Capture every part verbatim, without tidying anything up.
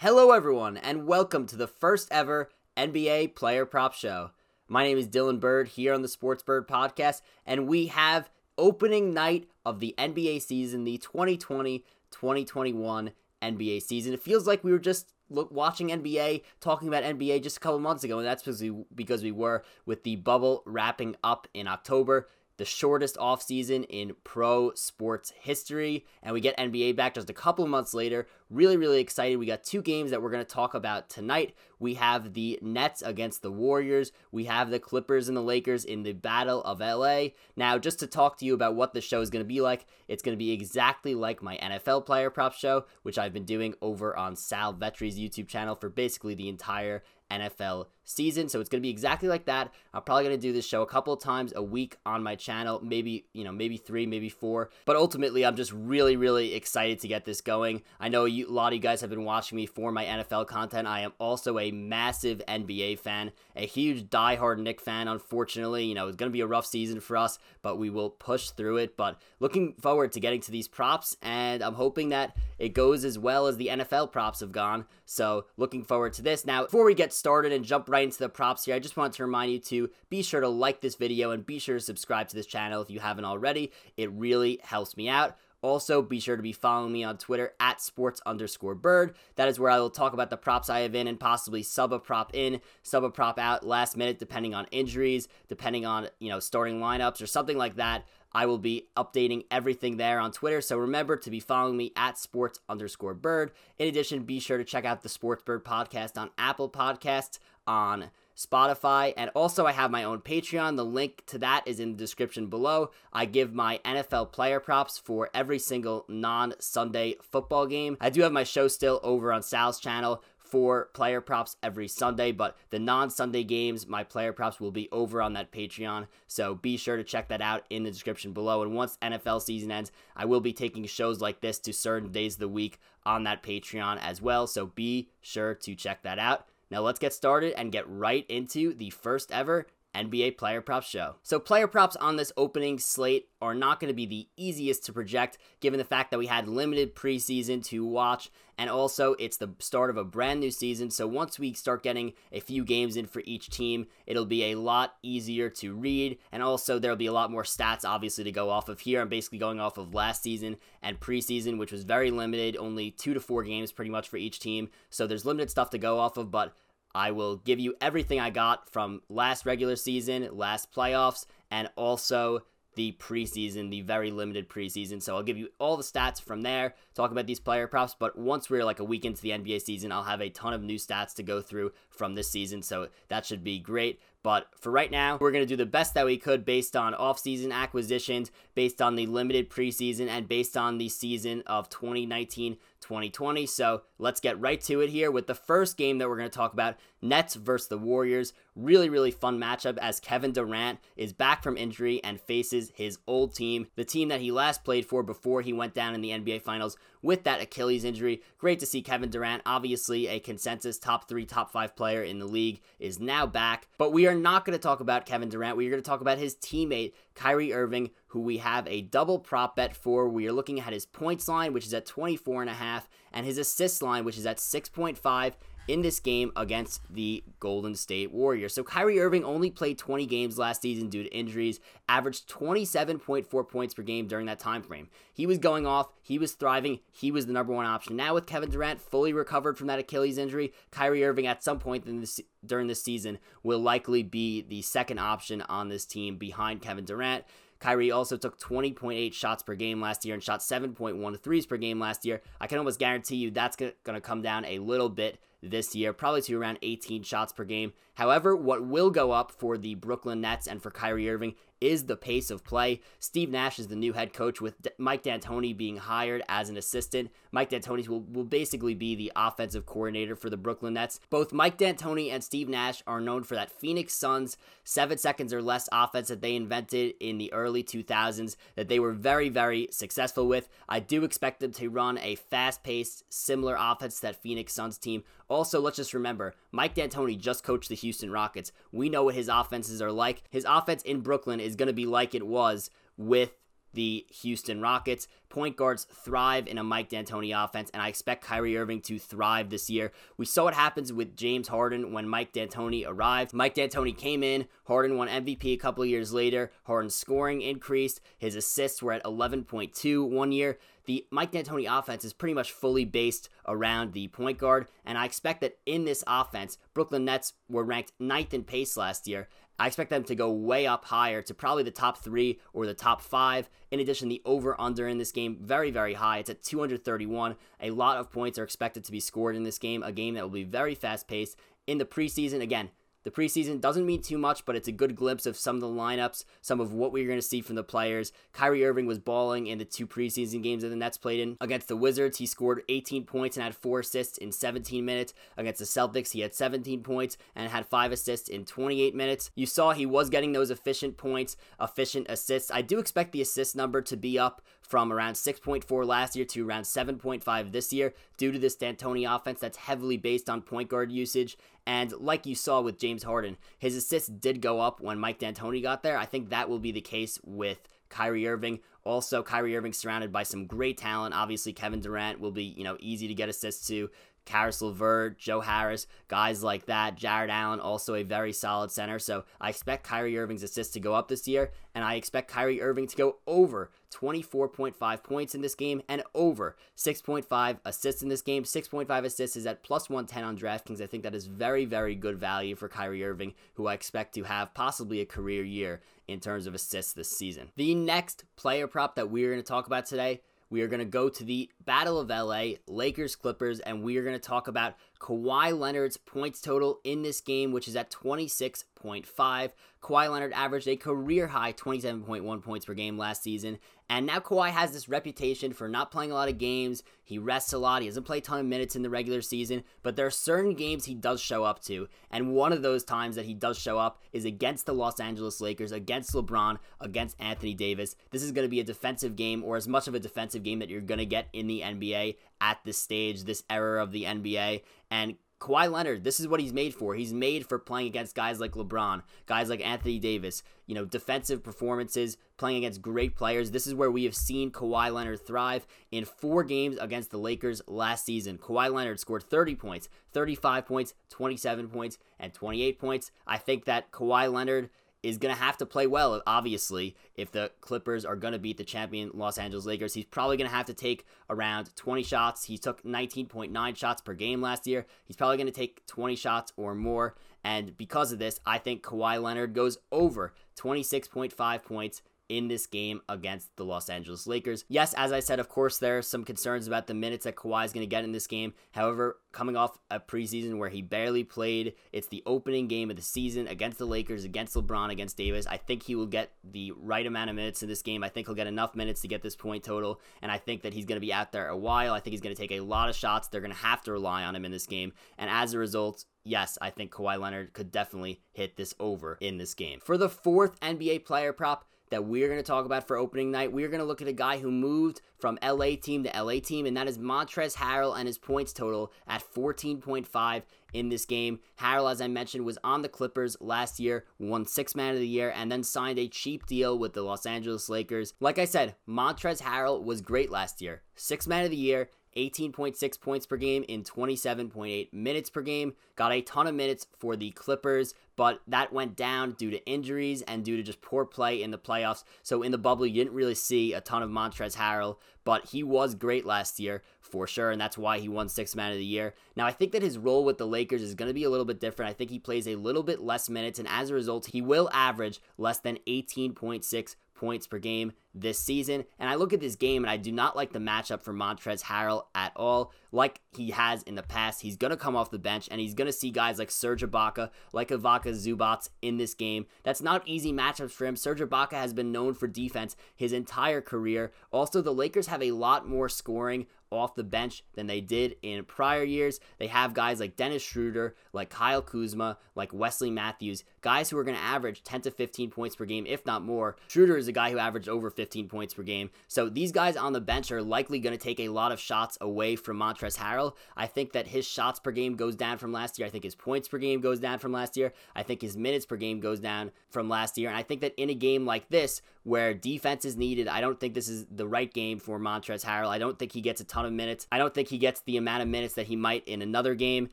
Hello everyone, and welcome to the first ever N B A Player Prop Show. My name is Dylan Bird here on the Sports Bird Podcast, and we have opening night of the N B A season, the twenty twenty twenty twenty-one N B A season. It feels like we were just look, watching N B A, talking about N B A just a couple months ago, and that's because we, because we were with the bubble wrapping up in October, the shortest offseason in pro sports history, and we get N B A back just a couple of months later. Really, really excited. We got two games that we're going to talk about tonight. We have the Nets against the Warriors. We have the Clippers and the Lakers in the Battle of L A. Now, just to talk to you about what the show is going to be like, it's going to be exactly like my N F L Player Prop Show, which I've been doing over on Sal Vetri's YouTube channel for basically the entire N F L season. So it's going to be exactly like that. I'm probably going to do this show a couple of times a week on my channel, maybe, you know, maybe three, maybe four. But ultimately, I'm just really, really excited to get this going. I know you, a lot of you guys have been watching me for my N F L content. I am also a massive N B A fan, a huge diehard Knicks fan. Unfortunately, you know, it's going to be a rough season for us, but we will push through it. But looking forward to getting to these props, and I'm hoping that it goes as well as the N F L props have gone. So looking forward to this. Now, before we get started and jump right into the props here, I just want to remind you to be sure to like this video and be sure to subscribe to this channel if you haven't already. It really helps me out. Also, be sure to be following me on Twitter at sports underscore bird. That is where I will talk about the props I have in and possibly sub a prop in, sub a prop out last minute, depending on injuries, depending on, you know, starting lineups or something like that. I will be updating everything there on Twitter, so remember to be following me at sports underscore bird. In addition, be sure to check out the Sports Bird Podcast on Apple Podcasts, on Spotify, and also I have my own Patreon. The link to that is in the description below. I give my N F L player props for every single non-Sunday football game. I do have my show still over on Sal's channel for player props every Sunday, but the non-Sunday games, my player props will be over on that Patreon, so be sure to check that out in the description below. And once N F L season ends, I will be taking shows like this to certain days of the week on that Patreon as well, so be sure to check that out. Now let's get started and get right into the first ever N B A Player Props Show. So player props on this opening slate are not going to be the easiest to project, given the fact that we had limited preseason to watch, and also it's the start of a brand new season, so once we start getting a few games in for each team, it'll be a lot easier to read, and also there'll be a lot more stats, obviously, to go off of here. I'm basically going off of last season and preseason, which was very limited, only two to four games pretty much for each team, so there's limited stuff to go off of, but I will give you everything I got from last regular season, last playoffs, and also the preseason, the very limited preseason. So I'll give you all the stats from there, talk about these player props, but once we're like a week into the N B A season, I'll have a ton of new stats to go through from this season, so that should be great. But for right now, we're going to do the best that we could based on offseason acquisitions, based on the limited preseason, and based on the season of twenty nineteen twenty twenty. So let's get right to it here with the first game that we're going to talk about, Nets versus the Warriors. Really, really fun matchup as Kevin Durant is back from injury and faces his old team, the team that he last played for before he went down in the N B A Finals with that Achilles injury. Great to see Kevin Durant, obviously a consensus top three, top five player in the league, is now back. But we are not going to talk about Kevin Durant. We are going to talk about his teammate, Kyrie Irving, who we have a double prop bet for. We are looking at his points line, which is at twenty-four point five, and his assists line, which is at six point five in this game against the Golden State Warriors. So Kyrie Irving only played twenty games last season due to injuries, averaged twenty-seven point four points per game during that time frame. He was going off, he was thriving, he was the number one option. Now with Kevin Durant fully recovered from that Achilles injury, Kyrie Irving at some point in this, during this season will likely be the second option on this team behind Kevin Durant. Kyrie also took twenty point eight shots per game last year and shot seven point one threes per game last year. I can almost guarantee you that's going to come down a little bit this year, probably to around eighteen shots per game. However, what will go up for the Brooklyn Nets and for Kyrie Irving is the pace of play. Steve Nash is the new head coach, with Mike D'Antoni being hired as an assistant. Mike D'Antoni will, will basically be the offensive coordinator for the Brooklyn Nets. Both Mike D'Antoni and Steve Nash are known for that Phoenix Suns seven seconds or less offense that they invented in the early two thousands that they were very, very successful with. I do expect them to run a fast-paced, similar offense to that Phoenix Suns team. Also, let's just remember, Mike D'Antoni just coached the Houston Rockets. We know what his offenses are like. His offense in Brooklyn is going to be like it was with the Houston Rockets. Point guards thrive in a Mike D'Antoni offense, and I expect Kyrie Irving to thrive this year. We saw what happens with James Harden when Mike D'Antoni arrived. Mike D'Antoni came in, Harden won M V P a couple of years later, Harden's scoring increased, his assists were at eleven point two one year. The Mike D'Antoni offense is pretty much fully based around the point guard, and I expect that in this offense, Brooklyn Nets were ranked ninth in pace last year. I expect them to go way up higher to probably the top three or the top five. In addition, the over-under in this game, very, very high. It's at two hundred thirty-one. A lot of points are expected to be scored in this game, a game that will be very fast-paced. In the preseason, again, the preseason doesn't mean too much, but it's a good glimpse of some of the lineups, some of what we're going to see from the players. Kyrie Irving was balling in the two preseason games that the Nets played in. Against the Wizards, he scored eighteen points and had four assists in seventeen minutes. Against the Celtics, he had seventeen points and had five assists in twenty-eight minutes. You saw he was getting those efficient points, efficient assists. I do expect the assist number to be up from around six point four last year to around seven point five this year due to this D'Antoni offense that's heavily based on point guard usage. And like you saw with James Harden, his assists did go up when Mike D'Antoni got there. I think that will be the case with Kyrie Irving. Also, Kyrie Irving surrounded by some great talent. Obviously, Kevin Durant will be, you know, easy to get assists to. Caris LeVert, Joe Harris, guys like that. Jared Allen, also a very solid center. So I expect Kyrie Irving's assists to go up this year, and I expect Kyrie Irving to go over twenty-four point five points in this game and over six point five assists in this game. six point five assists is at plus one ten on DraftKings. I think that is very, very good value for Kyrie Irving, who I expect to have possibly a career year in terms of assists this season. The next player prop that we're going to talk about today, we are going to go to the Battle of L A, Lakers Clippers, and we are going to talk about Kawhi Leonard's points total in this game, which is at twenty-six point five. Kawhi Leonard averaged a career-high twenty-seven point one points per game last season, and now Kawhi has this reputation for not playing a lot of games. He rests a lot. He doesn't play a ton of minutes in the regular season, but there are certain games he does show up to, and one of those times that he does show up is against the Los Angeles Lakers, against LeBron, against Anthony Davis. This is going to be a defensive game, or as much of a defensive game that you're going to get in the N B A at this stage, this era of the N B A, and Kawhi Leonard, this is what he's made for. He's made for playing against guys like LeBron, guys like Anthony Davis, you know, defensive performances, playing against great players. This is where we have seen Kawhi Leonard thrive. In four games against the Lakers last season, Kawhi Leonard scored thirty points, thirty-five points, twenty-seven points, and twenty-eight points. I think that Kawhi Leonard is going to have to play well, obviously, if the Clippers are going to beat the champion Los Angeles Lakers. He's probably going to have to take around twenty shots. He took nineteen point nine shots per game last year. He's probably going to take twenty shots or more. And because of this, I think Kawhi Leonard goes over twenty-six point five points in this game against the Los Angeles Lakers. Yes, as I said, of course, there are some concerns about the minutes that Kawhi is going to get in this game. However, coming off a preseason where he barely played, it's the opening game of the season against the Lakers, against LeBron, against Davis. I think he will get the right amount of minutes in this game. I think he'll get enough minutes to get this point total, and I think that he's going to be out there a while. I think he's going to take a lot of shots. They're going to have to rely on him in this game, and as a result, yes, I think Kawhi Leonard could definitely hit this over in this game. For the fourth N B A player prop that we're going to talk about for opening night, we're going to look at a guy who moved from L A team to L A team, and that is Montrezl Harrell and his points total at fourteen point five in this game. Harrell, as I mentioned, was on the Clippers last year, won sixth man of the year, and then signed a cheap deal with the Los Angeles Lakers. Like I said, Montrezl Harrell was great last year. Sixth man of the year, eighteen point six points per game in twenty-seven point eight minutes per game. Got a ton of minutes for the Clippers, but that went down due to injuries and due to just poor play in the playoffs. So in the bubble, you didn't really see a ton of Montrezl Harrell, but he was great last year for sure, and that's why he won sixth man of the year. Now, I think that his role with the Lakers is going to be a little bit different. I think he plays a little bit less minutes, and as a result, he will average less than eighteen point six points per game this season. And I look at this game and I do not like the matchup for Montrezl Harrell at all. Like he has in the past, he's going to come off the bench and he's going to see guys like Serge Ibaka, like Ivica Zubac in this game. That's not easy matchups for him. Serge Ibaka has been known for defense his entire career. Also, the Lakers have a lot more scoring off the bench than they did in prior years. They have guys like Dennis Schroeder, like Kyle Kuzma, like Wesley Matthews, guys who are going to average ten to fifteen points per game, if not more. Schroeder is a guy who averaged over fifteen points per game. So these guys on the bench are likely going to take a lot of shots away from Montrezl Harrell. I think that his shots per game goes down from last year. I think his points per game goes down from last year. I think his minutes per game goes down from last year. And I think that in a game like this, where defense is needed. I don't think this is the right game for Montrezl Harrell. I don't think he gets a ton of minutes. I don't think he gets the amount of minutes that he might in another game.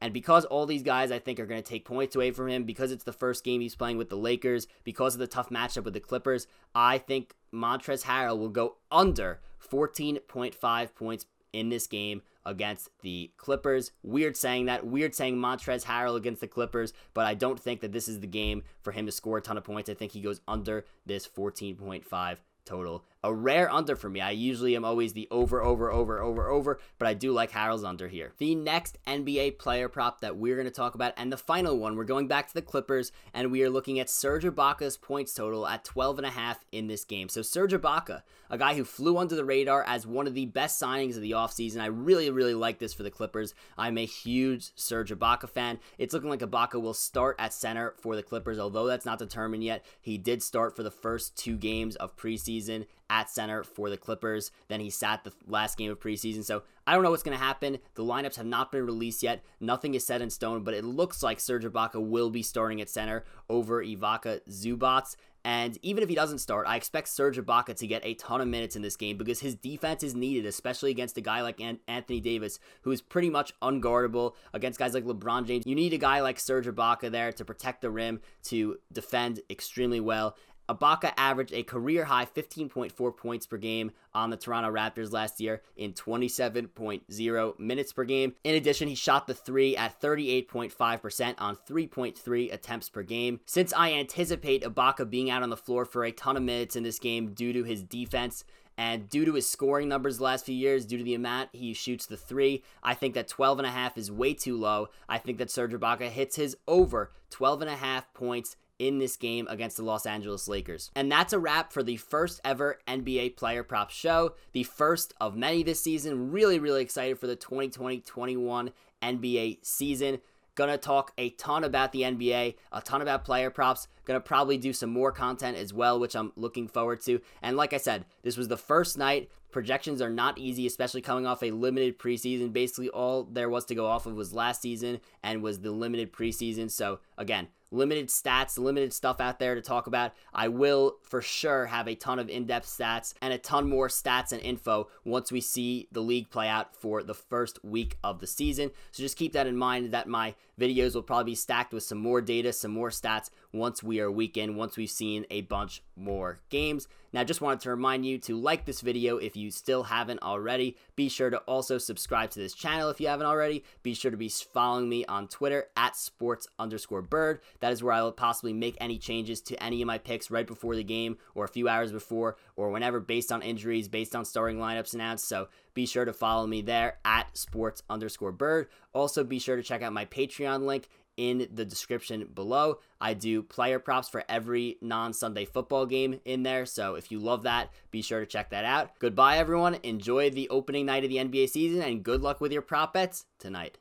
And because all these guys, I think, are going to take points away from him, because it's the first game he's playing with the Lakers, because of the tough matchup with the Clippers, I think Montrezl Harrell will go under fourteen point five points in this game against the Clippers. Weird saying that. Weird saying Montrezl Harrell against the Clippers, but I don't think that this is the game for him to score a ton of points. I think he goes under this fourteen point five total. A rare under for me. I usually am always the over, over, over, over, over, but I do like Harrell's under here. The next N B A player prop that we're going to talk about, and the final one, we're going back to the Clippers, and we are looking at Serge Ibaka's points total at twelve and a half in this game. So Serge Ibaka, a guy who flew under the radar as one of the best signings of the offseason. I really, really like this for the Clippers. I'm a huge Serge Ibaka fan. It's looking like Ibaka will start at center for the Clippers, although that's not determined yet. He did start for the first two games of preseason at center for the Clippers. Then he sat the last game of preseason. So I don't know what's going to happen. The lineups have not been released yet. Nothing is set in stone, but it looks like Serge Ibaka will be starting at center over Ivica Zubac. And even if he doesn't start, I expect Serge Ibaka to get a ton of minutes in this game because his defense is needed, especially against a guy like Anthony Davis, who is pretty much unguardable against guys like LeBron James. You need a guy like Serge Ibaka there to protect the rim, to defend extremely well. Ibaka averaged a career-high fifteen point four points per game on the Toronto Raptors last year in twenty-seven point oh minutes per game. In addition, he shot the three at thirty-eight point five percent on three point three attempts per game. Since I anticipate Ibaka being out on the floor for a ton of minutes in this game due to his defense, and due to his scoring numbers the last few years, due to the amount he shoots the three, I think that twelve and a half is way too low. I think that Serge Ibaka hits his over twelve and a half points in this game against the Los Angeles Lakers. And that's a wrap for the first ever N B A Player Prop Show, the first of many this season. Really, really excited for the twenty twenty twenty-one N B A season. Gonna talk a ton about the N B A, a ton about player props. Gonna probably do some more content as well, which I'm looking forward to. And like I said, this was the first night. Projections are not easy, especially coming off a limited preseason. Basically, all there was to go off of was last season and was the limited preseason. So again, limited stats, limited stuff out there to talk about. I will for sure have a ton of in-depth stats and a ton more stats and info once we see the league play out for the first week of the season. So just keep that in mind, that my videos will probably be stacked with some more data, some more stats once we are week in, once we've seen a bunch more games. Now, just wanted to remind you to like this video if you still haven't already. Be sure to also subscribe to this channel if you haven't already. Be sure to be following me on Twitter at sports underscore bird. That is where I will possibly make any changes to any of my picks right before the game or a few hours before or whenever, based on injuries, based on starting lineups announced. So be sure to follow me there at sports underscore bird. Also, be sure to check out my Patreon link in the description below. I do player props for every non-Sunday football game in there, so if you love that, be sure to check that out. Goodbye, everyone. Enjoy the opening night of the N B A season, and good luck with your prop bets tonight.